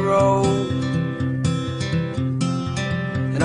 road. And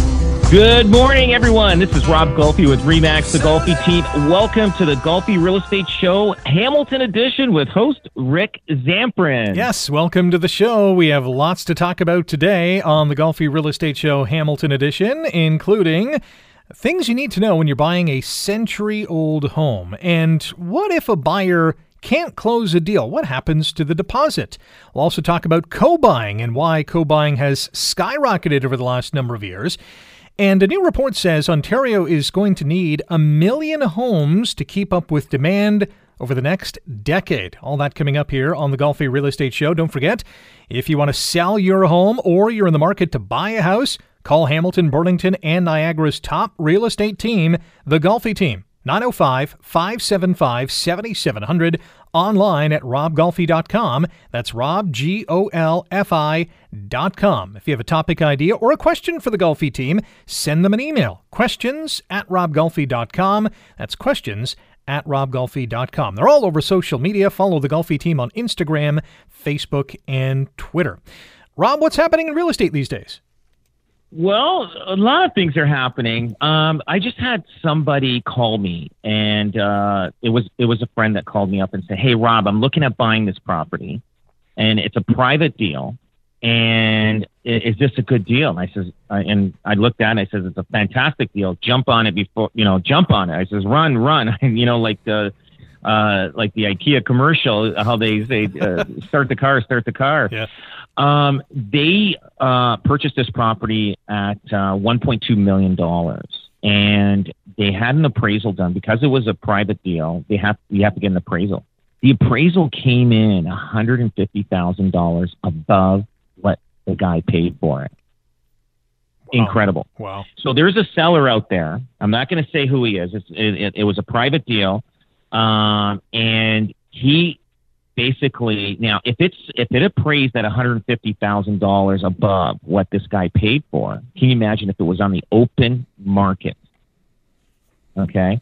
Good morning, everyone. This is Rob Golfi with REMAX, the Golfi team. Welcome to the Golfi Real Estate Show, Hamilton Edition, with host Rick Zamprin. Yes, welcome to the show. We have lots to talk about today on the Golfi Real Estate Show Hamilton Edition, including things you need to know when you're buying a century-old home. And what if a buyer can't close a deal? What happens to the deposit? We'll also talk about co-buying and why co-buying has skyrocketed over the last number of years. And a new report says Ontario is going to need 1 million homes to keep up with demand over the next decade. All that coming up here on the Golfi Real Estate Show. Don't forget, if you want to sell your home or you're in the market to buy a house, call Hamilton, Burlington, and Niagara's top real estate team, the Golfi team. 905-575-7700, online at robgolfi.com. That's Rob, Golfi.com. If you have a topic idea or a question for the Golfi team, send them an email, questions@robgolfi.com. That's questions@robgolfi.com. They're all over social media. Follow the Golfi team on Instagram, Facebook, and Twitter. Rob, what's happening in real estate these days? Well, a lot of things are happening. I just had somebody call me, and it was a friend that called me up and said, "Hey, Rob, I'm looking at buying this property, and it's a private deal. And is this a good deal?" And I says, and I looked at it. And I says, "It's a fantastic deal. Jump on it jump on it." I says, "Run!" Like the IKEA commercial, how they say, start the car. Yeah. They purchased this property at $1.2 million, and they had an appraisal done because it was a private deal. You have to get an appraisal. The appraisal came in $150,000 above what the guy paid for it. Wow. Incredible. Wow. So there's a seller out there. I'm not going to say who he is. It was a private deal. And he basically, now if it appraised at $150,000 above what this guy paid for, can you imagine if it was on the open market? Okay.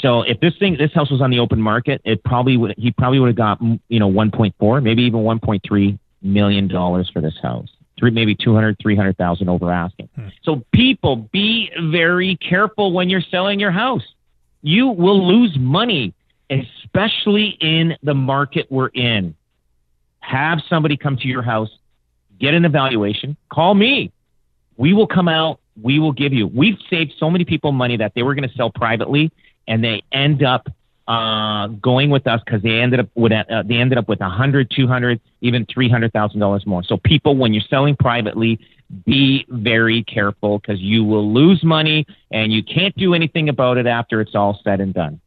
So if this house was on the open market, he probably would have got, 1.4, maybe even $1.3 million for this house. Maybe $200,000-$300,000 over asking. So people, be very careful when you're selling your house. You will lose money, especially in the market we're in. Have somebody come to your house, get an evaluation, call me. We will come out. We will give you. We've saved so many people money that they were going to sell privately, and they end up going with us because they ended up with $100,000, $200,000, even $300,000 more. So people, when you're selling privately, be very careful, because you will lose money and you can't do anything about it after it's all said and done.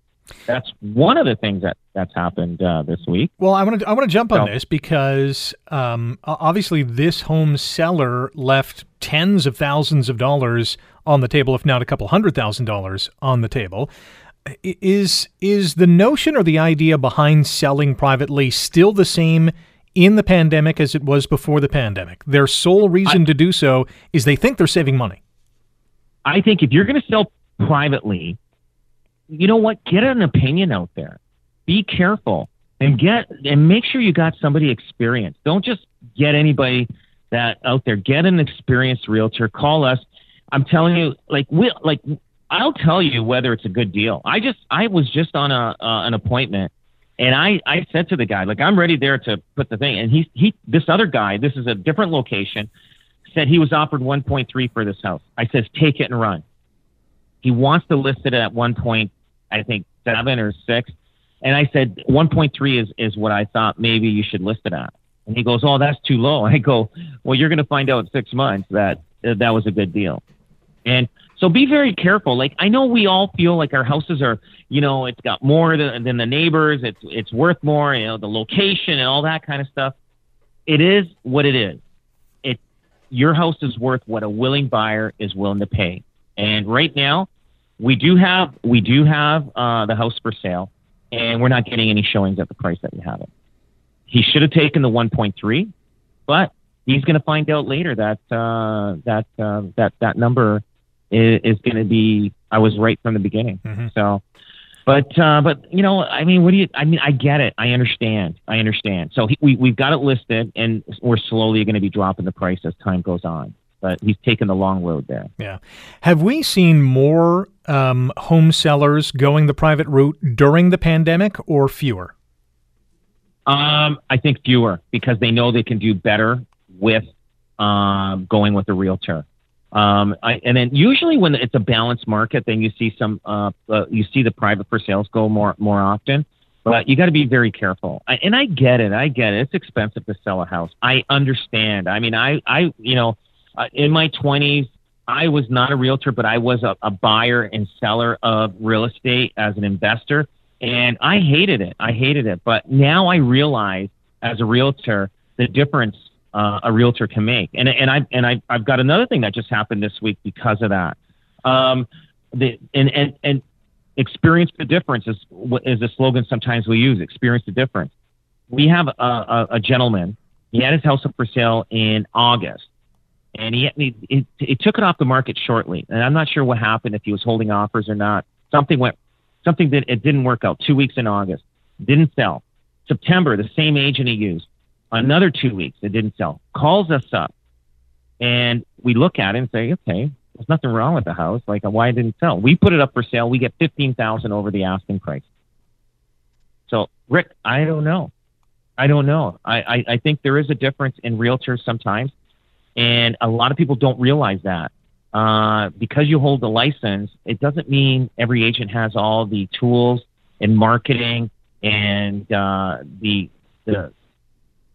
That's one of the things that's happened this week. Well, I want to jump on this because obviously this home seller left tens of thousands of dollars on the table, if not a couple $100,000 on the table. Is the notion or the idea behind selling privately still the same in the pandemic as it was before the pandemic? Their sole reason to do so is they think they're saving money. I think if you're going to sell privately, you know what? Get an opinion out there. Be careful and make sure you got somebody experienced. Don't just get anybody that out there. Get an experienced realtor. Call us. I'm telling you, I'll tell you whether it's a good deal. I was just on an appointment. And I said to the guy, I'm ready there to put the thing. And he this other guy, this is a different location, said he was offered 1.3 for this house. I says, take it and run. He wants to list it at 1.7 or 6. And I said, 1.3 is what I thought maybe you should list it at. And he goes, oh, that's too low. I go, well, you're going to find out in 6 months that that was a good deal. And so be very careful. Like, I know we all feel like our houses are, you know, it's got more than the neighbors. It's worth more, you know, the location and all that kind of stuff. It is what it is. Your house is worth what a willing buyer is willing to pay. And right now we do have the house for sale, and we're not getting any showings at the price that we have it. He should have taken the 1.3, but he's going to find out later that number is going to be, I was right from the beginning. Mm-hmm. So, but you know, I mean, I get it. I understand. So we've got it listed, and we're slowly going to be dropping the price as time goes on. But he's taken the long road there. Yeah. Have we seen more home sellers going the private route during the pandemic, or fewer? I think fewer, because they know they can do better with going with a realtor. And then usually when it's a balanced market, then you see the private for sales go more often. But you got to be very careful. And I get it. It's expensive to sell a house. I understand. I mean, I in my 20s, I was not a realtor, but I was a buyer and seller of real estate as an investor. And I hated it. But now I realize as a realtor, the difference a realtor can make. And I've got another thing that just happened this week because of that. And experience the difference is a slogan sometimes we use, experience the difference. We have a gentleman, he had his house up for sale in August. And he took it off the market shortly. And I'm not sure what happened, if he was holding offers or not. Something that it didn't work out. 2 weeks in August, didn't sell. September, the same agent he used. Another 2 weeks, it didn't sell. Calls us up, and we look at it and say, okay, there's nothing wrong with the house. Like, why it didn't sell? We put it up for sale. We get $15,000 over the asking price. So, Rick, I don't know. I think there is a difference in realtors sometimes. And a lot of people don't realize that because you hold the license, it doesn't mean every agent has all the tools and marketing and the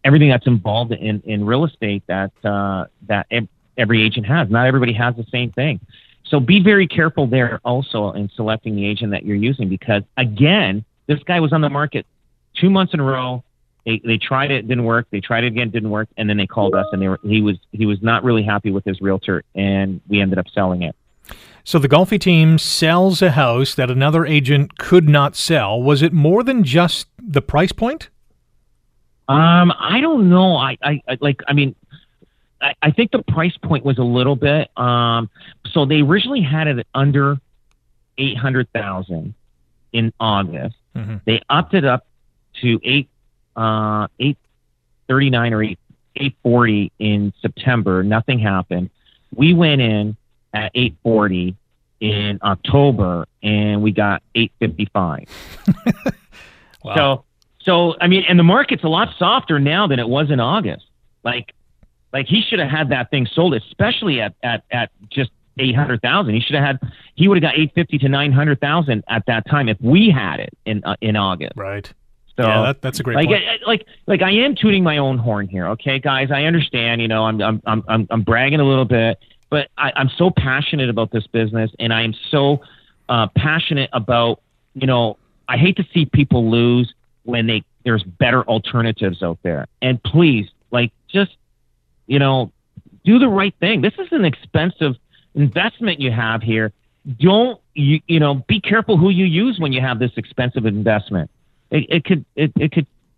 everything that's involved in real estate that every agent has. Not everybody has the same thing. So be very careful there also in selecting the agent that you're using, because, again, this guy was on the market 2 months in a row. They tried it, didn't work. They tried it again, didn't work. And then they called us, and he was not really happy with his realtor, and we ended up selling it. So the Golfi team sells a house that another agent could not sell. Was it more than just the price point? I don't know. I think the price point was a little bit. So they originally had it under $800,000 in August. Mm-hmm. They upped it up to $839,000 or $840,000 in September. Nothing happened. We went in at $840,000 in October, and we got $855,000. Wow. So I mean, and the market's a lot softer now than it was in August. Like he should have had that thing sold, especially at just $800,000. He would have got $850,000 to $900,000 at that time if we had it in August. Right. So, yeah, that's a great point. Like I am tooting my own horn here, okay, guys. I understand, you know, I'm bragging a little bit, but I'm so passionate about this business, and I am so passionate about, you know, I hate to see people lose when there's better alternatives out there. And please, like, just, you know, do the right thing. This is an expensive investment you have here. Don't you know? Be careful who you use when you have this expensive investment. It could,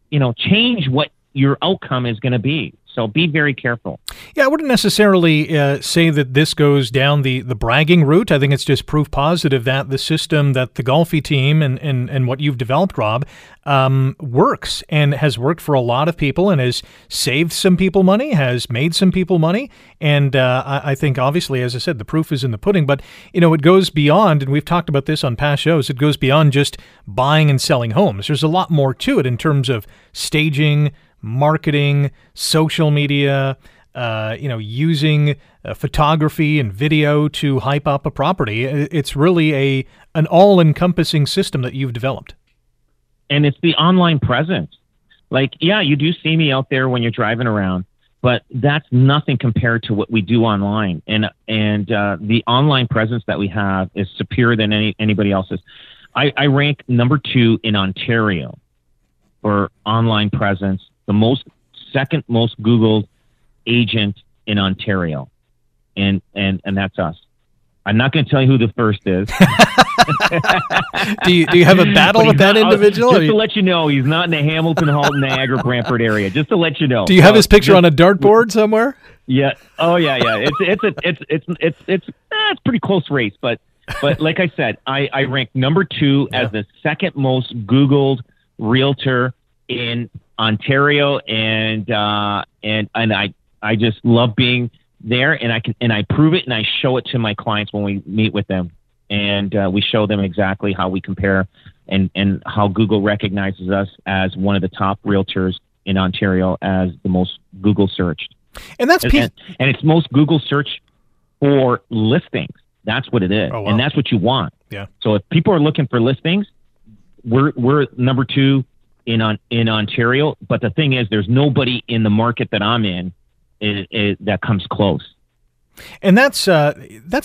you know, change what your outcome is going to be. So be very careful. Yeah, I wouldn't necessarily say that this goes down the bragging route. I think it's just proof positive that the system that the Golfi team and what you've developed, Rob, works and has worked for a lot of people and has saved some people money, has made some people money. And I think, obviously, as I said, the proof is in the pudding. But, you know, it goes beyond, and we've talked about this on past shows, it goes beyond just buying and selling homes. There's a lot more to it in terms of staging, marketing, social media, you know, using photography and video to hype up a property. It's really an all-encompassing system that you've developed. And it's the online presence. Like, yeah, you do see me out there when you're driving around, But that's nothing compared to what we do online. And the online presence that we have is superior than anybody else's. I rank number 2 in Ontario for online presence, the second most Googled agent in Ontario. And that's us. I'm not going to tell you who the first is. do you have a battle with that individual? Just to let you know, he's not in the Hamilton, Halton, Niagara, Brantford area. Just to let you know. Do you have his picture on a dartboard somewhere? Yeah. Oh yeah. It's pretty close race, but like I said, I rank number 2 as the second most Googled realtor in Ontario, and I just love being there, and I prove it, and I show it to my clients when we meet with them. And we show them exactly how we compare and how Google recognizes us as one of the top realtors in Ontario as the most Google searched. And that's and it's most Google search for listings. That's what it is. Oh, wow. And that's what you want. Yeah. So if people are looking for listings, we're number 2 in Ontario. But the thing is, there's nobody in the market that I'm in that comes close. And that's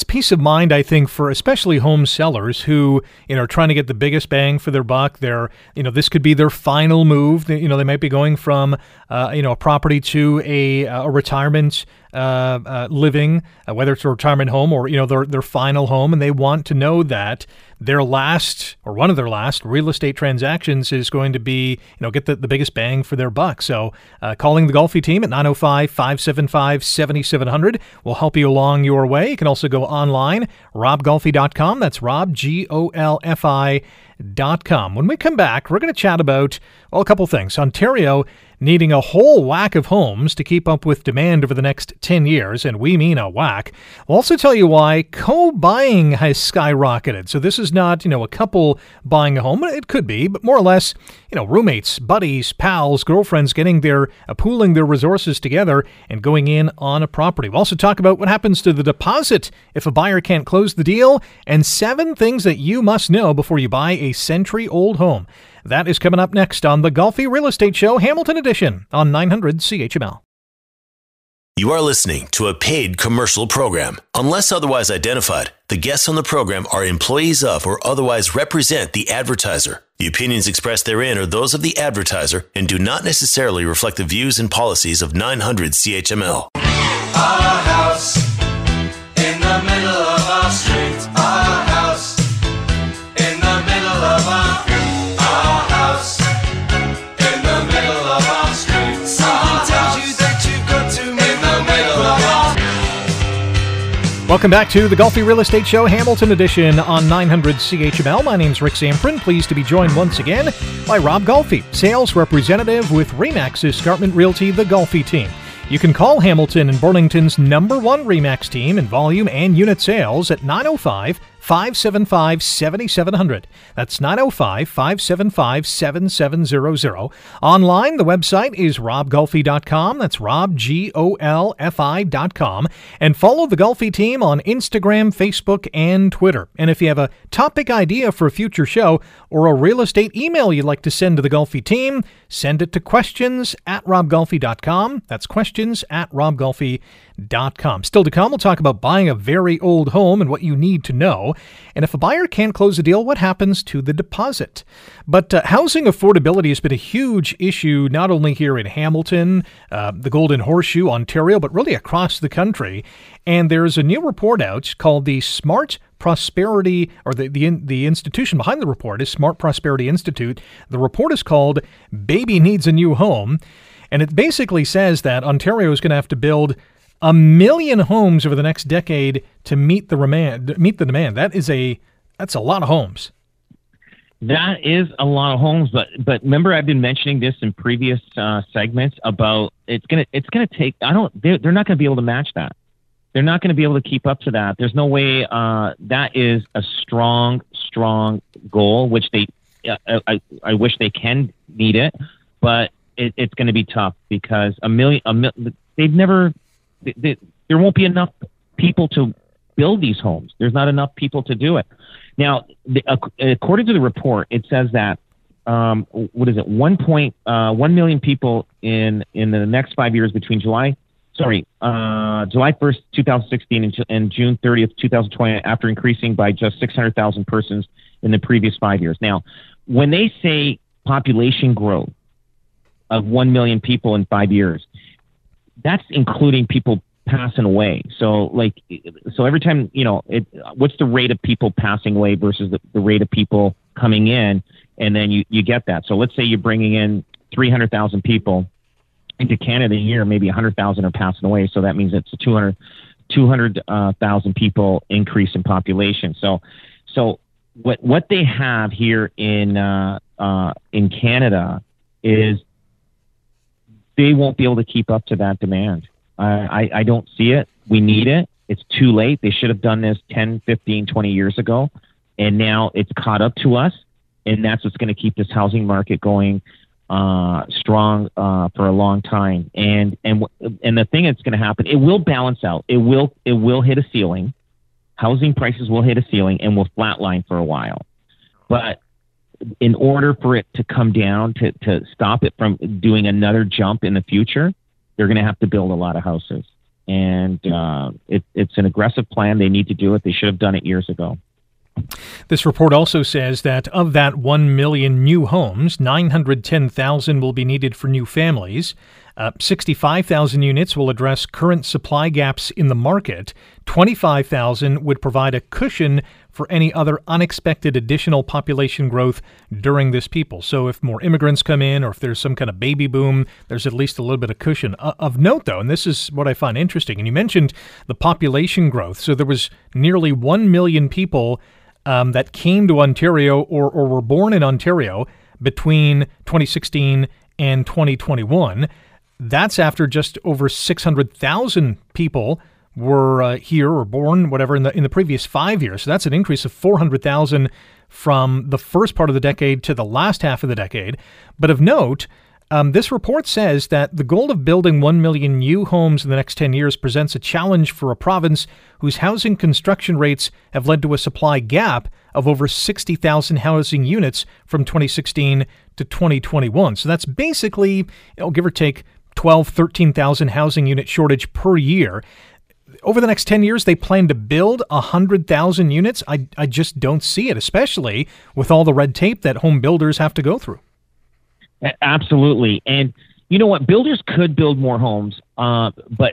peace of mind, I think, for especially home sellers who, are trying to get the biggest bang for their buck. They're, this could be their final move. They might be going from, a property to a retirement living, whether it's a retirement home or, their final home. And they want to know that their last or one of their last real estate transactions is going to be, get the biggest bang for their buck. So calling the Golfi team at 905-575-7700 will help you along your way. You can also go online, robgolfi.com. That's Rob, Golfi.com. When we come back, we're going to chat about, a couple things. Ontario needing a whole whack of homes to keep up with demand over the next 10 years, and we mean a whack. We'll also tell you why co-buying has skyrocketed. So this is not, a couple buying a home. It could be, but more or less, roommates, buddies, pals, girlfriends getting pooling their resources together and going in on a property. We'll also talk about what happens to the deposit if a buyer can't close the deal, and 7 things that you must know before you buy a century-old home. That is coming up next on the Golfi Real Estate Show, Hamilton Edition on 900 CHML. You are listening to a paid commercial program. Unless otherwise identified, the guests on the program are employees of or otherwise represent the advertiser. The opinions expressed therein are those of the advertiser and do not necessarily reflect the views and policies of 900 CHML. Our house in the middle of our street. Our house in the middle of our street. Welcome back to the Golfi Real Estate Show, Hamilton Edition on 900 CHML. My name's Rick Zamprin. Pleased to be joined once again by Rob Golfi, sales representative with REMAX Escarpment Realty, the Golfi team. You can call Hamilton and Burlington's number 1 REMAX team in volume and unit sales at 905-575-7700. That's 905-575-7700. Online, the website is robgolfi.com. That's Rob, Golfi.com. And follow the Golfi team on Instagram, Facebook, and Twitter. And if you have a topic idea for a future show or a real estate email you'd like to send to the Golfi team, send it to questions@robgolfi.com. That's questions@robgolfi.com. Still to come, we'll talk about buying a very old home and what you need to know. And if a buyer can't close a deal, what happens to the deposit? But housing affordability has been a huge issue, not only here in Hamilton, the Golden Horseshoe, Ontario, but really across the country. And there's a new report out called the Smart Prosperity, or the institution behind the report is Smart Prosperity Institute. The report is called Baby Needs a New Home. And it basically says that Ontario is going to have to build 1 million homes over the next decade to meet the demand. That is that's a lot of homes. That is a lot of homes, but remember, I've been mentioning this in previous segments about it's gonna take. They're not gonna be able to match that. They're not gonna be able to keep up to that. There's no way. That is a strong goal, which they. I wish they can meet it, but it's gonna be tough because they've never. There won't be enough people to build these homes. There's not enough people to do it. Now, according to the report, it says that 1 million people in the next 5 years between July July 1st, 2016 and June 30th, 2020, after increasing by just 600,000 persons in the previous 5 years. Now, when they say population growth of 1 million people in 5 years, that's including people passing away. So every time, what's the rate of people passing away versus the rate of people coming in, and then you get that. So let's say you're bringing in 300,000 people into Canada a year, maybe 100,000 are passing away. So that means it's a 200,000 people increase in population. So what they have here in Canada is they won't be able to keep up to that demand. I don't see it. We need it. It's too late. They should have done this 10, 15, 20 years ago. And now it's caught up to us. And that's what's going to keep this housing market going strong for a long time. And the thing that's going to happen, it will balance out. It will hit a ceiling. Housing prices will hit a ceiling and will flatline for a while. But in order for it to come down, to stop it from doing another jump in the future, they're going to have to build a lot of houses. And it's an aggressive plan. They need to do it. They should have done it years ago. This report also says that of that 1 million new homes, 910,000 will be needed for new families. 65,000 units will address current supply gaps in the market. 25,000 would provide a cushion for any other unexpected additional population growth during this people. So if more immigrants come in, or if there's some kind of baby boom, there's at least a little bit of cushion. Of note, though, and this is what I find interesting, and you mentioned the population growth. So there was nearly 1 million people that came to Ontario or were born in Ontario between 2016 and 2021. That's after just over 600,000 people were here or born, whatever, in the previous 5 years. So that's an increase of 400,000 from the first part of the decade to the last half of the decade. But of note, this report says that the goal of building 1 million new homes in the next 10 years presents a challenge for a province whose housing construction rates have led to a supply gap of over 60,000 housing units from 2016 to 2021. So that's basically, give or take, 12,000, 13,000 housing unit shortage per year. Over the next 10 years, they plan to build 100,000 units. I just don't see it, especially with all the red tape that home builders have to go through. Absolutely. And you know what? Builders could build more homes, but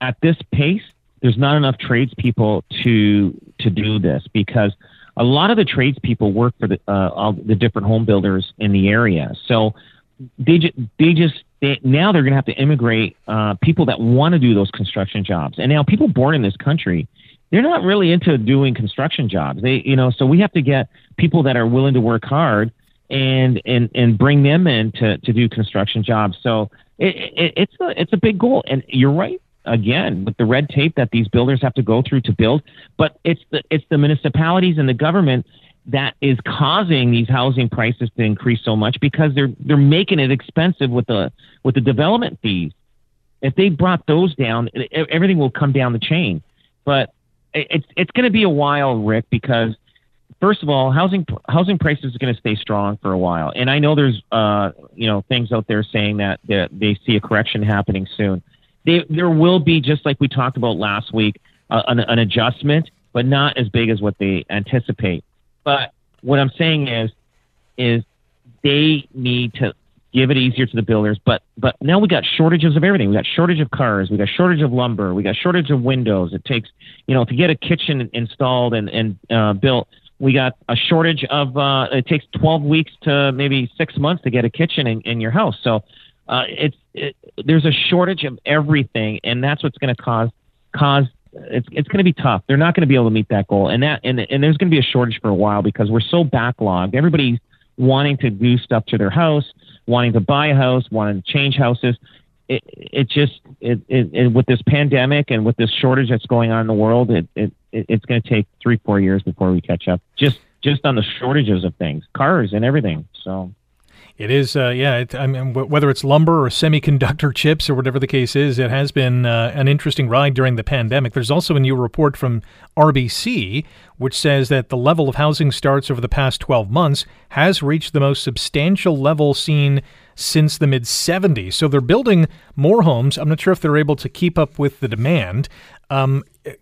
at this pace, there's not enough tradespeople to do this, because a lot of the tradespeople work for all the different home builders in the area. So now they're going to have to immigrate people that want to do those construction jobs. And now people born in this country, they're not really into doing construction jobs. So we have to get people that are willing to work hard and bring them in to do construction jobs. So it's a big goal. And you're right, again, with the red tape that these builders have to go through to build. But it's the municipalities and the government that is causing these housing prices to increase so much, because they're making it expensive with the development fees. If they brought those down, everything will come down the chain. But it's going to be a while, Rick, because first of all, housing prices are going to stay strong for a while. And I know there's things out there saying that they see a correction happening soon. There will be, just like we talked about last week, an adjustment, but not as big as what they anticipate. But what I'm saying is they need to give it easier to the builders. But now we got shortages of everything. We got shortage of cars. We got shortage of lumber. We got shortage of windows. It takes, to get a kitchen installed and built. We got a shortage of, it takes 12 weeks to maybe 6 months to get a kitchen in your house. So there's a shortage of everything, and that's what's going to cause. It's going to be tough. They're not going to be able to meet that goal. And there's going to be a shortage for a while, because we're so backlogged. Everybody's wanting to do stuff to their house, wanting to buy a house, wanting to change houses. It just with this pandemic and with this shortage that's going on in the world, it's going to take 3-4 years before we catch up, just on the shortages of things, cars and everything. So It is, I mean, whether it's lumber or semiconductor chips or whatever the case is, it has been an interesting ride during the pandemic. There's also a new report from RBC, which says that the level of housing starts over the past 12 months has reached the most substantial level seen since the mid-'70s. So they're building more homes. I'm not sure if they're able to keep up with the demand.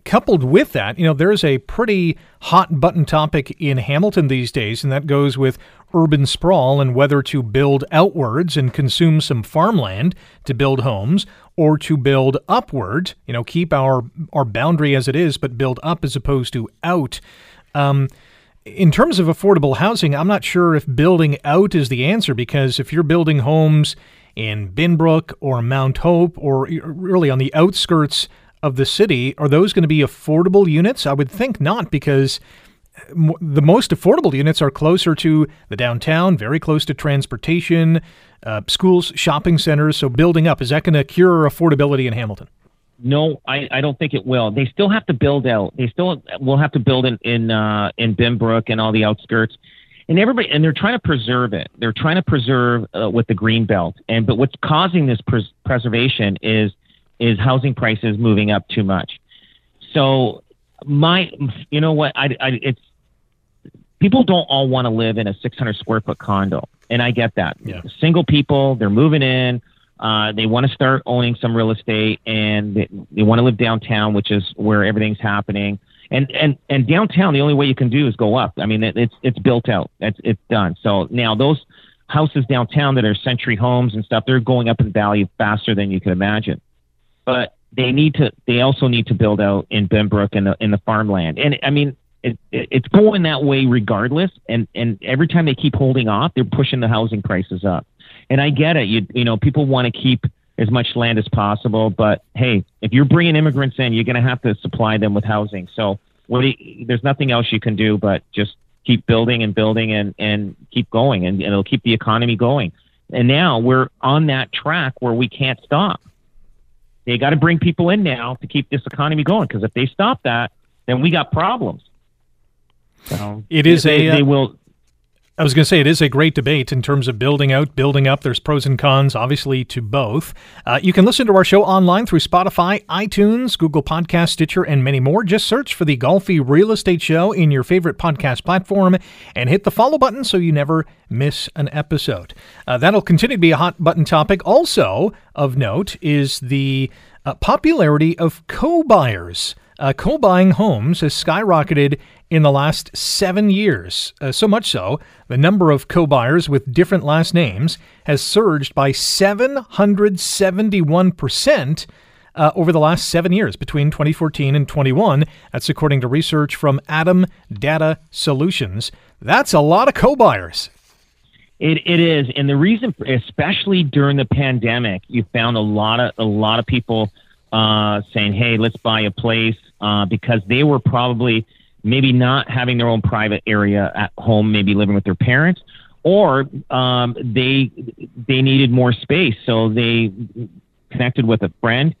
Coupled with that, you know, there's a pretty hot button topic in Hamilton these days, and that goes with urban sprawl and whether to build outwards and consume some farmland to build homes or to build upward, you know, keep our boundary as it is, but build up as opposed to out. In terms of affordable housing, I'm not sure if building out is the answer, because if you're building homes in Binbrook or Mount Hope or really on the outskirts of the city, are those going to be affordable units? I would think not, because the most affordable units are closer to the downtown, very close to transportation, schools, shopping centers. So building up, is that going to cure affordability in Hamilton? No, I don't think it will. They still have to build out. They still will have to build in Binbrook and all the outskirts, and everybody. And they're trying to preserve it. They're trying to preserve with the green belt. And but what's causing this preservation is housing prices moving up too much. So you know what? It's people don't all want to live in a 600 square foot condo, and I get that. Yeah. Single people, they're moving in. They want to start owning some real estate, and they want to live downtown, which is where everything's happening. And downtown, the only way you can do is go up. I mean, it's built out. It's done. So now those houses downtown that are century homes and stuff, they're going up in value faster than you can imagine. But they also need to build out in Binbrook and in the farmland. And I mean, it's going that way regardless. And every time they keep holding off, they're pushing the housing prices up. And I get it. You know, people want to keep as much land as possible, but hey, if you're bringing immigrants in, you're going to have to supply them with housing. So there's nothing else you can do but just keep building and building and keep going, and it'll keep the economy going. And now we're on that track where we can't stop. They got to bring people in now to keep this economy going, because if they stop that, then we got problems. So I was going to say, it is a great debate in terms of building out, building up. There's pros and cons, obviously, to both. You can listen to our show online through Spotify, iTunes, Google Podcasts, Stitcher, and many more. Just search for the Golfi Real Estate Show in your favorite podcast platform and hit the follow button so you never miss an episode. That'll continue to be a hot button topic. Also of note is the popularity of co-buyers. Co-buying homes has skyrocketed in the last 7 years, so much so the number of co-buyers with different last names has surged by 771% over the last 7 years, between 2014 and 21. That's according to research from Atom Data Solutions. That's a lot of co-buyers. It is, and the reason, especially during the pandemic, you found a lot of people saying, hey, let's buy a place, because they were probably maybe not having their own private area at home, maybe living with their parents, or they needed more space. So they connected with a friend,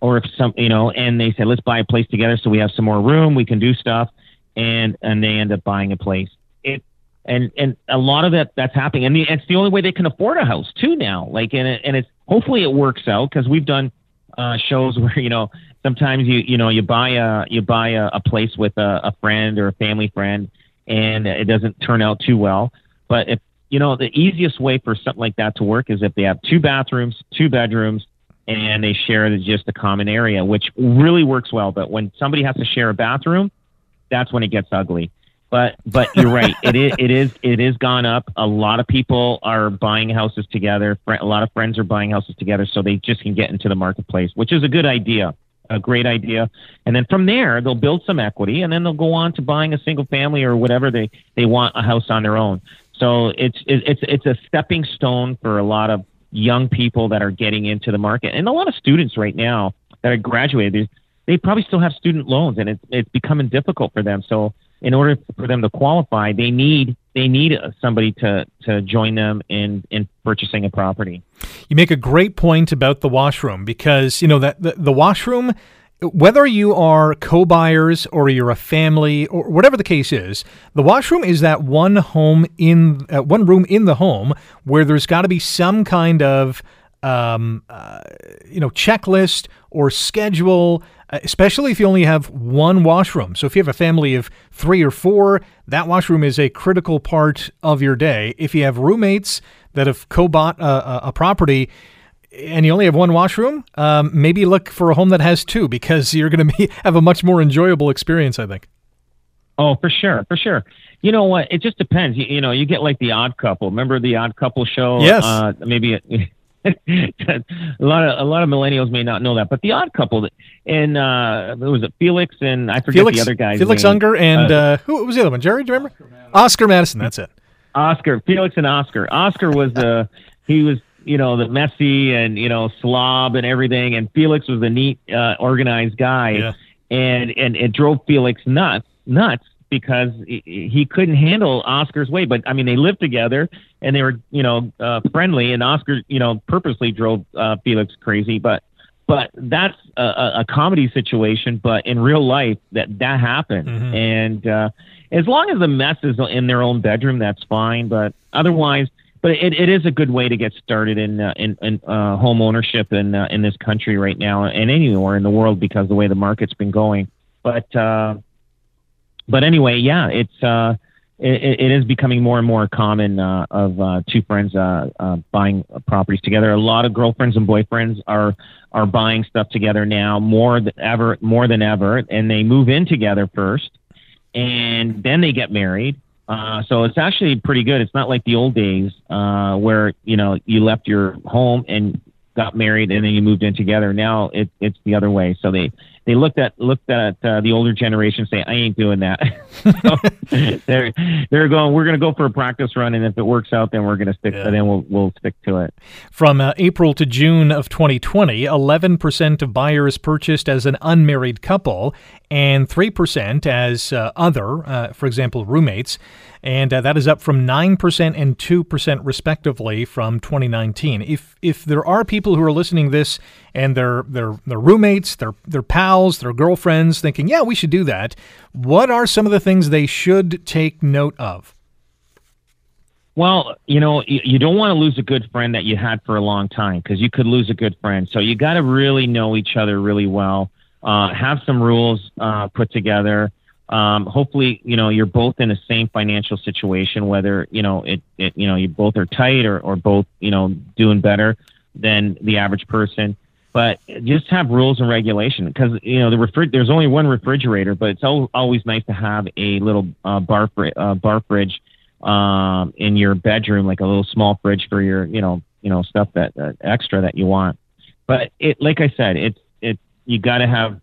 or if and they said, let's buy a place together so we have some more room, we can do stuff. And they end up buying a place. And a lot of that's happening. And it's the only way they can afford a house too now. It's hopefully it works out, because we've done shows where sometimes you buy a place with a friend or a family friend, and it doesn't turn out too well. But if the easiest way for something like that to work is if they have two bathrooms, two bedrooms, and they share just a common area, which really works well. But when somebody has to share a bathroom, that's when it gets ugly. But you're right. It is gone up. A lot of people are buying houses together. A lot of friends are buying houses together, so they just can get into the marketplace, which is a good idea, a great idea. And then from there, they'll build some equity, and then they'll go on to buying a single family or whatever they want, a house on their own. So it's a stepping stone for a lot of young people that are getting into the market, and a lot of students right now that are graduated. They probably still have student loans, and it's becoming difficult for them. So in order for them to qualify, they need somebody to join them in purchasing a property. You make a great point about the washroom, because the washroom Whether you are co-buyers or you're a family or whatever the case is, the washroom is that one room in the home where there's got to be some kind of checklist or schedule, especially if you only have one washroom. So if you have a family of 3 or 4, that washroom is a critical part of your day. If you have roommates that have co-bought a property, and you only have one washroom, maybe look for a home that has 2, because you're going to have a much more enjoyable experience, I think. Oh, for sure. For sure. You know what? It just depends. You know, you get like The Odd Couple. Remember The Odd Couple show? Yes. A lot of millennials may not know that, but The Odd Couple, and was it Felix and I forget the other guy's Felix name. Unger and who was the other one? Jerry, do you remember? Oscar Madison. That's it. Felix and Oscar. Oscar was the messy and, slob and everything. And Felix was the neat, organized guy. Yeah. And it drove Felix nuts because he couldn't handle Oscar's way. But I mean, they lived together and they were, friendly, and Oscar, purposely drove Felix crazy. But that's a comedy situation. But in real life that happened. Mm-hmm. And, as long as the mess is in their own bedroom, that's fine. But otherwise, but it is a good way to get started in home ownership in this country right now and anywhere in the world, because of the way the market's been going. But anyway, yeah, it is becoming more and more common of two friends buying properties together. A lot of girlfriends and boyfriends are buying stuff together now more than ever, and they move in together first, and then they get married. So it's actually pretty good. It's not like the old days where, you left your home and got married and then you moved in together. Now it's the other way. So they looked at the older generation, say, I ain't doing that. So they're going, we're going to go for a practice run, and if it works out, then we're going to stick. Yeah. So then we'll stick to it. From April to June of 2020, 11% of buyers purchased as an unmarried couple, and 3% as for example, roommates. And that is up from 9% and 2% respectively from 2019. If there are people who are listening to this and their roommates, their pals, their girlfriends thinking, yeah, we should do that, what are some of the things they should take note of? Well, you don't want to lose a good friend that you had for a long time, because you could lose a good friend. So you got to really know each other really well, have some rules put together. Hopefully, you're both in the same financial situation, whether, you both are tight or both, doing better than the average person, but just have rules and regulation, because, there's only one refrigerator, but it's always nice to have a little, bar fridge, in your bedroom, like a little small fridge for your, stuff that extra that you want. But it, like I said, you gotta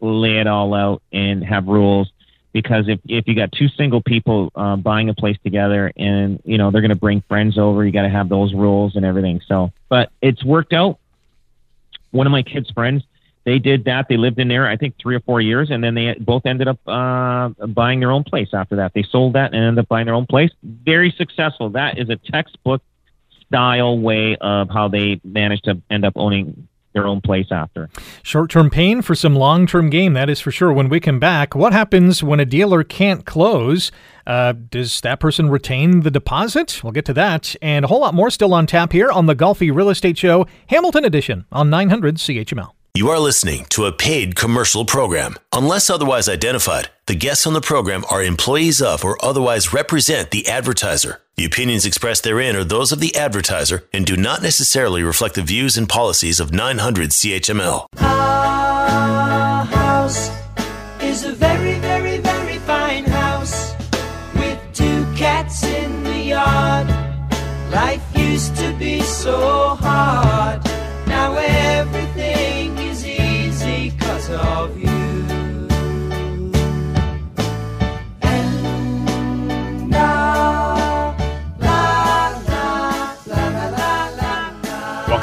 lay it all out and have rules. Because if you got two single people buying a place together, and they're going to bring friends over, you got to have those rules and everything. So, but it's worked out. One of my kids' friends, they did that. They lived in there, I think, 3 or 4 years, and then they both ended up buying their own place after that. They sold that and ended up buying their own place. Very successful. That is a textbook style way of how they managed to end up owning their own place after. Short-term pain for some long-term gain, that is for sure. When we come back, what happens when a dealer can't close? Does that person retain the deposit? We'll get to that and a whole lot more still on tap here on the Golfi Real Estate Show, Hamilton Edition on 900 CHML. You are listening to a paid commercial program. Unless otherwise identified, the guests on the program are employees of or otherwise represent the advertiser. The opinions expressed therein are those of the advertiser and do not necessarily reflect the views and policies of 900 CHML. Our house is a very, very, very fine house with 2 cats in the yard. Life used to be so hard. Now everything is easy because of you. And I.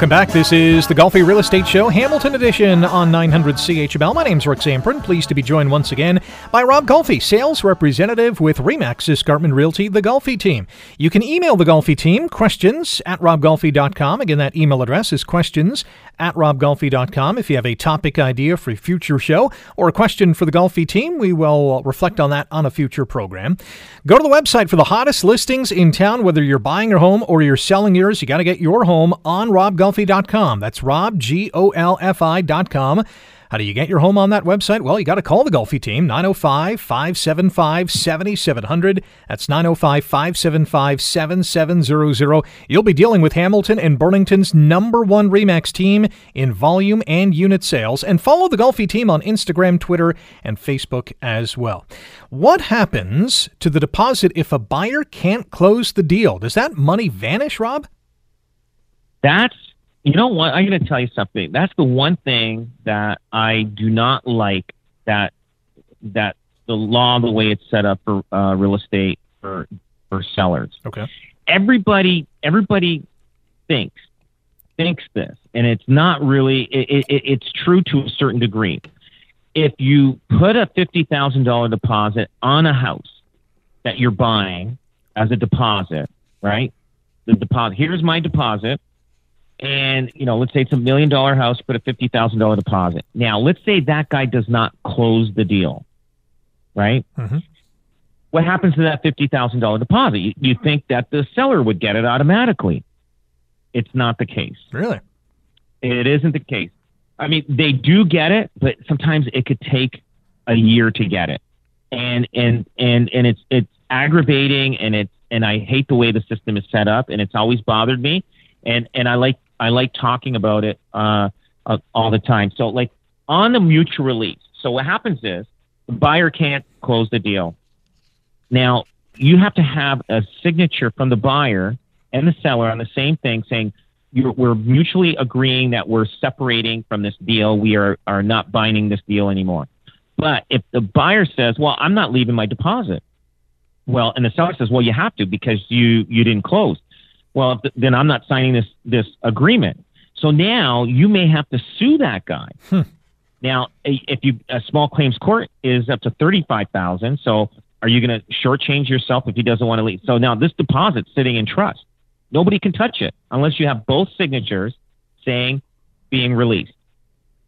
Welcome back. This is the Golfi Real Estate Show, Hamilton Edition on 900CHML. My name's Rick Zamprin. Pleased to be joined once again by Rob Golfi, sales representative with REMAX Escarpment Realty, the Golfi team. You can email the Golfi team, questions@robgolfi.com. Again, that email address is questions@robgolfi.com. If you have a topic idea for a future show or a question for the Golfi team, we will reflect on that on a future program. Go to the website for the hottest listings in town, whether you're buying your home or you're selling yours. You got to get your home on RobGolfi.com. That's Rob, Golfi.com. How do you get your home on that website? Well, you got to call the Golfi team, 905-575-7700. That's 905-575-7700. You'll be dealing with Hamilton and Burlington's number one REMAX team in volume and unit sales. And follow the Golfi team on Instagram, Twitter, and Facebook as well. What happens to the deposit if a buyer can't close the deal? Does that money vanish, Rob? That's, you know what, I'm going to tell you something. That's the one thing that I do not like, that the law, the way it's set up for real estate for sellers. Okay. Everybody thinks this, and it's not really, it's true to a certain degree. If you put a $50,000 deposit on a house that you're buying as a deposit, right? The deposit, here's my deposit. And, you know, let's say it's $1 million house, put a $50,000 deposit. Now, let's say that guy does not close the deal, right? Mm-hmm. What happens to that $50,000 deposit? You think that the seller would get it automatically. It's not the case. Really? It isn't the case. I mean, they do get it, but sometimes it could take a year to get it. And it's aggravating, and I hate the way the system is set up, and it's always bothered me. And I like talking about it all the time. So, like, on the mutual release. So what happens is the buyer can't close the deal. Now, you have to have a signature from the buyer and the seller on the same thing saying, we're mutually agreeing that we're separating from this deal. We are not binding this deal anymore. But if the buyer says, well, I'm not leaving my deposit. Well, and the seller says, well, you have to because you didn't close. Well, then I'm not signing this agreement. So now you may have to sue that guy. Hmm. Now, if a small claims court is up to $35,000. So are you going to shortchange yourself if he doesn't want to leave? So now this deposit's sitting in trust. Nobody can touch it unless you have both signatures saying being released.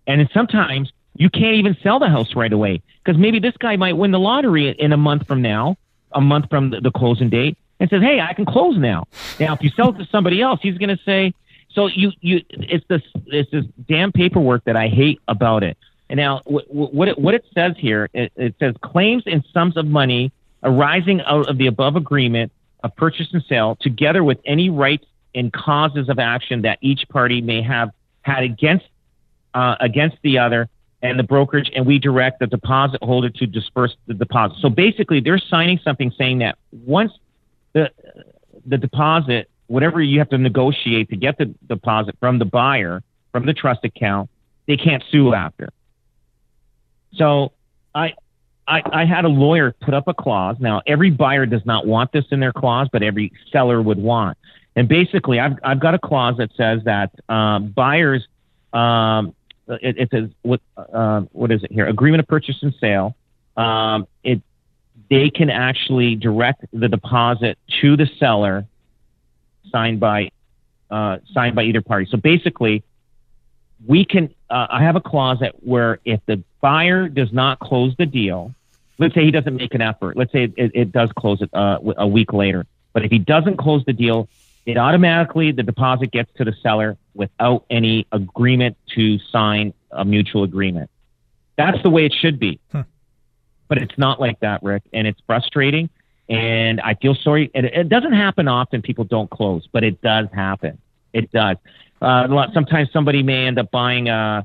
And then sometimes you can't even sell the house right away because maybe this guy might win the lottery in a month from now, a month from the closing date. And says, hey, I can close now. Now, if you sell it to somebody else, he's going to say, so it's this damn paperwork that I hate about it. And now what it says here, it says claims and sums of money arising out of the above agreement of purchase and sale, together with any rights and causes of action that each party may have had against the other and the brokerage. And we direct the deposit holder to disperse the deposit. So basically they're signing something saying that once the deposit, whatever you have to negotiate to get the deposit from the buyer, from the trust account, they can't sue after. So I had a lawyer put up a clause. Now, every buyer does not want this in their clause, but every seller would want. And basically, I've got a clause that says that buyers, it says, what is it here? Agreement of purchase and sale. They can actually direct the deposit to the seller signed by either party. So basically, we can. I have a clause that where if the buyer does not close the deal, let's say he doesn't make an effort. Let's say it does close it a week later. But if he doesn't close the deal, it automatically the deposit gets to the seller without any agreement to sign a mutual agreement. That's the way it should be. Huh. But it's not like that, Rick, and it's frustrating, and I feel sorry. It doesn't happen often. People don't close, but it does happen. It does. Sometimes somebody may end up buying they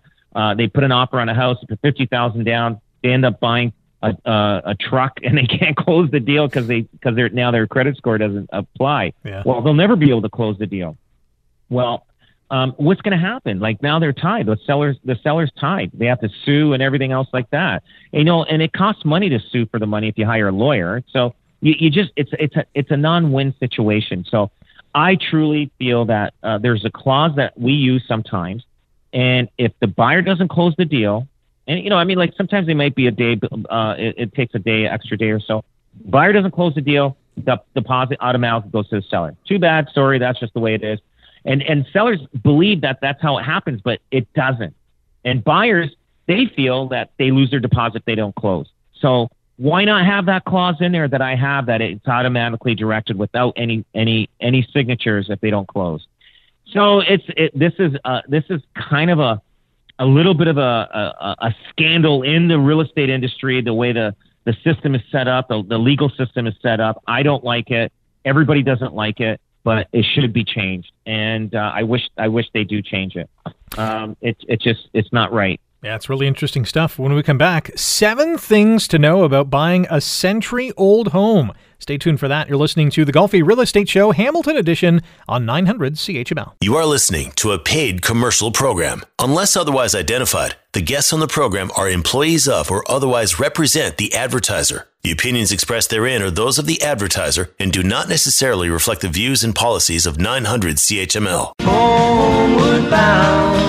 put an offer on a house, put $50,000 down. They end up buying a truck, and they can't close the deal because now their credit score doesn't apply. Yeah. Well, they'll never be able to close the deal. Well, what's going to happen? Like now they're tied. The seller's tied. They have to sue and everything else like that. And, you know, and it costs money to sue for the money if you hire a lawyer. So you just it's a non-win situation. So I truly feel that there's a clause that we use sometimes. And if the buyer doesn't close the deal, and, you know, I mean, like sometimes it might be a day, it takes a day, extra day or so. Buyer doesn't close the deal, the deposit automatically goes to the seller. Too bad, sorry, that's just the way it is. And sellers believe that that's how it happens, but it doesn't. And buyers, they feel that they lose their deposit if they don't close. So why not have that clause in there that I have that it's automatically directed without any signatures if they don't close? So this is kind of a little bit of a scandal in the real estate industry, the way the system is set up, the legal system is set up. I don't like it. Everybody doesn't like it, but it should be changed. And I wish they do change it. It's not right. Yeah, it's really interesting stuff. When we come back, 7 things to know about buying a century-old home. Stay tuned for that. You're listening to the Golfi Real Estate Show, Hamilton Edition on 900 CHML. You are listening to a paid commercial program. Unless otherwise identified, the guests on the program are employees of or otherwise represent the advertiser. The opinions expressed therein are those of the advertiser and do not necessarily reflect the views and policies of 900 CHML. Homeward bound.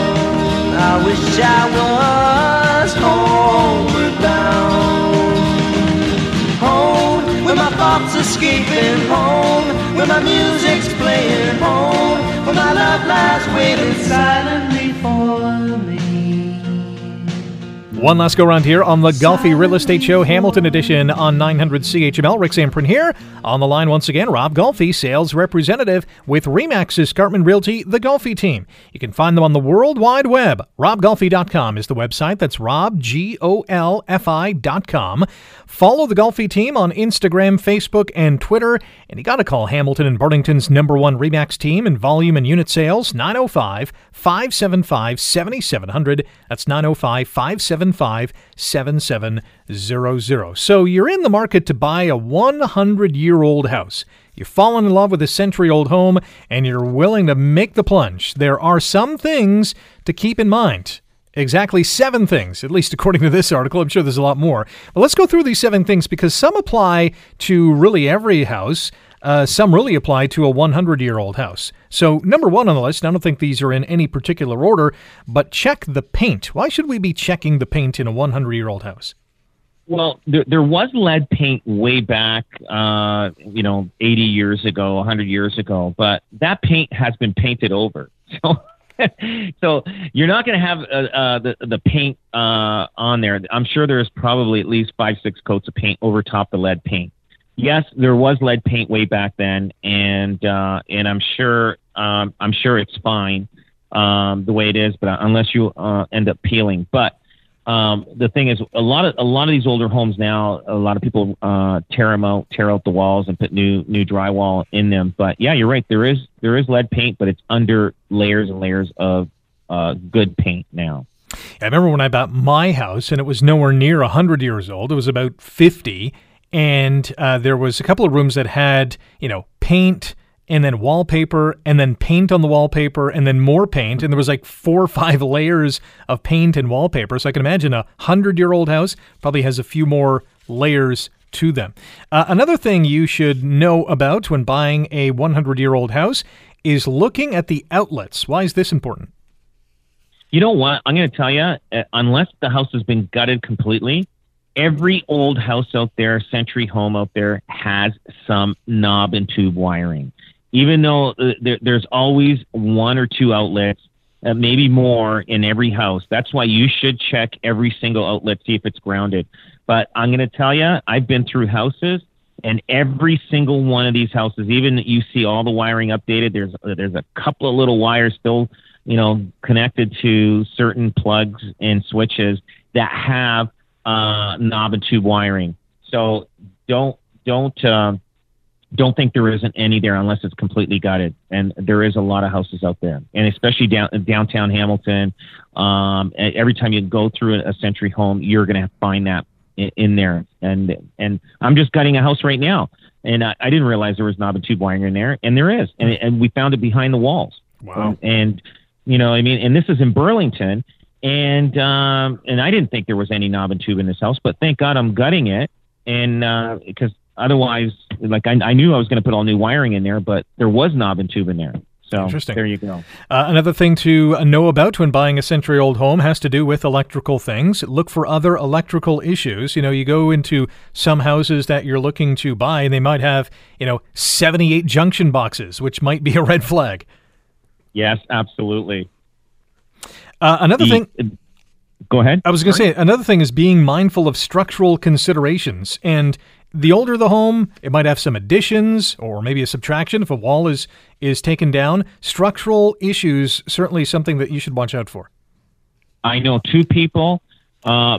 I wish I was homeward bound. Home, where my thoughts escaping. Home, where my music's playing. Home, where my love lies waiting silently for me. One last go-round here on the Golfi Real Estate Show, Hamilton Edition on 900 CHML. Rick Zamprin here. On the line once again, Rob Golfi, sales representative with REMAX Escarpment Realty, the Golfi team. You can find them on the World Wide Web. RobGolfi.com is the website. That's Rob, Golfi.com. Follow the Golfi team on Instagram, Facebook, and Twitter. And you got to call Hamilton and Burlington's #1 REMAX team in volume and unit sales, 905-575-7700. That's 905-575-7700. So you're in the market to buy a 100-year-old house. You've fallen in love with a century-old home, and you're willing to make the plunge. There are some things to keep in mind. Exactly 7 things, at least according to this article. I'm sure there's a lot more. But let's go through these 7 things, because some apply to really every house. Some really apply to a 100-year-old house. So number 1 on the list, and I don't think these are in any particular order, but check the paint. Why should we be checking the paint in a 100-year-old house? Well, there was lead paint way back, 80 years ago, 100 years ago, but that paint has been painted over. So you're not going to have the paint on there. I'm sure there's probably at least 5-6 coats of paint over top the lead paint. Yes, there was lead paint way back then, and I'm sure it's fine the way it is, but unless you end up peeling. But the thing is, a lot of these older homes now, a lot of people tear out the walls and put new drywall in them. But yeah, you're right. There is lead paint, but it's under layers and layers of good paint now. I remember when I bought my house, and it was nowhere near 100 years old. It was about 50. And there was a couple of rooms that had, paint and then wallpaper and then paint on the wallpaper and then more paint. And there was like 4 or 5 layers of paint and wallpaper. So I can imagine 100-year-old house probably has a few more layers to them. Another thing you should know about when buying a 100-year-old house is looking at the outlets. Why is this important? You know what? I'm going to tell you, unless the house has been gutted completely, every old house out there, century home out there, has some knob and tube wiring. Even though there's always 1 or 2 outlets, maybe more in every house. That's why you should check every single outlet, see if it's grounded. But I'm going to tell you, I've been through houses, and every single one of these houses, even that you see all the wiring updated, there's a couple of little wires still, connected to certain plugs and switches that have knob and tube wiring. So don't think there isn't any there unless it's completely gutted. And there is a lot of houses out there, and especially downtown Hamilton. Every time you go through a century home, you're going to find that in there. And I'm just gutting a house right now, and I didn't realize there was knob and tube wiring in there, and there is, and we found it behind the walls. Wow. And and this is in Burlington. And I didn't think there was any knob and tube in this house, but thank God I'm gutting it, and because Otherwise, like I knew I was going to put all new wiring in there, but there was knob and tube in there. So interesting. There you go. Another thing to know about when buying a century-old home has to do with electrical things. Look for other electrical issues. You know, you go into some houses that you're looking to buy, and they might have, 78 junction boxes, which might be a red flag. Yes, absolutely. Another thing... Go ahead. I was going to say, another thing is being mindful of structural considerations. And the older the home, it might have some additions or maybe a subtraction if a wall is taken down. Structural issues, certainly something that you should watch out for. I know two people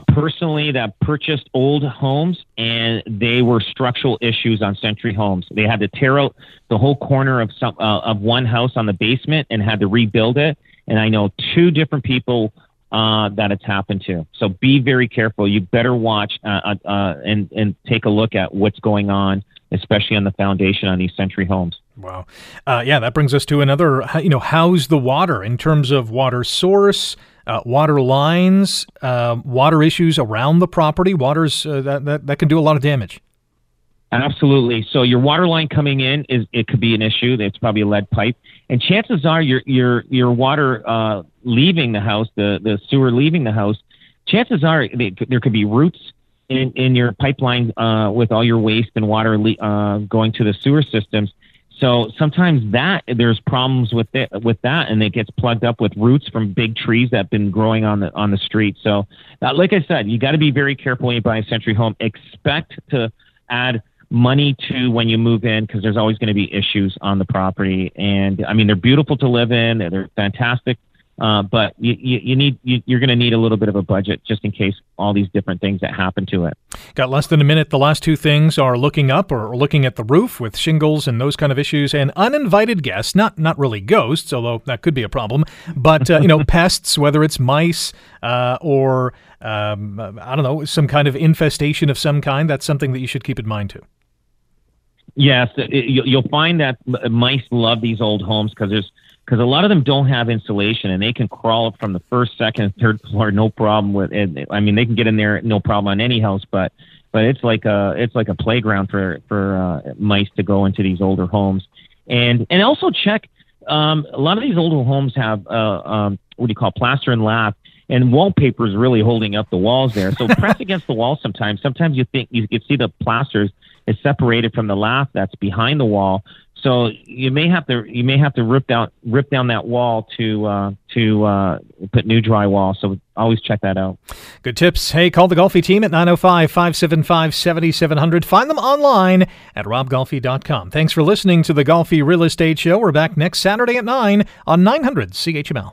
personally that purchased old homes, and they were structural issues on century homes. They had to tear out the whole corner of one house on the basement and had to rebuild it. And I know two different people that it's happened to. So be very careful. You better watch and take a look at what's going on, especially on the foundation on these century homes. Wow. Yeah, that brings us to another, how's the water in terms of water source, water lines, water issues around the property. Water's that can do a lot of damage. Absolutely. So your water line coming in it could be an issue. It's probably a lead pipe, and chances are your water leaving the house, the sewer leaving the house. Chances are there could be roots in your pipeline with all your waste and water going to the sewer systems. So sometimes there's problems with that, and it gets plugged up with roots from big trees that have been growing on the street. So like I said, you got to be very careful when you buy a century home. Expect to add money to when you move in, because there's always going to be issues on the property. And I mean, they're beautiful to live in. They're fantastic. But you're going to need a little bit of a budget just in case all these different things that happen to it. Got less than a minute. The last two things are looking up or looking at the roof with shingles and those kind of issues, and uninvited guests, not really ghosts, although that could be a problem, but, pests, whether it's mice or, I don't know, some kind of infestation of some kind. That's something that you should keep in mind too. Yes. You'll find that mice love these old homes because a lot of them don't have insulation, and they can crawl up from the first, second, third floor, no problem with it. I mean, they can get in there, no problem on any house, but it's like a playground for mice to go into these older homes, and also check a lot of these older homes have plaster and lath, and wallpaper is really holding up the walls there. So press against the wall sometimes. Sometimes you think you can see the plasters is separated from the lath that's behind the wall. So you may have to rip down that wall to put new drywall. So always check that out. Good tips. Hey, call the Golfi team at 905-575-7700. Find them online at robgolfi.com. Thanks for listening to the Golfi Real Estate Show. We're back next Saturday at 9 on 900 CHML.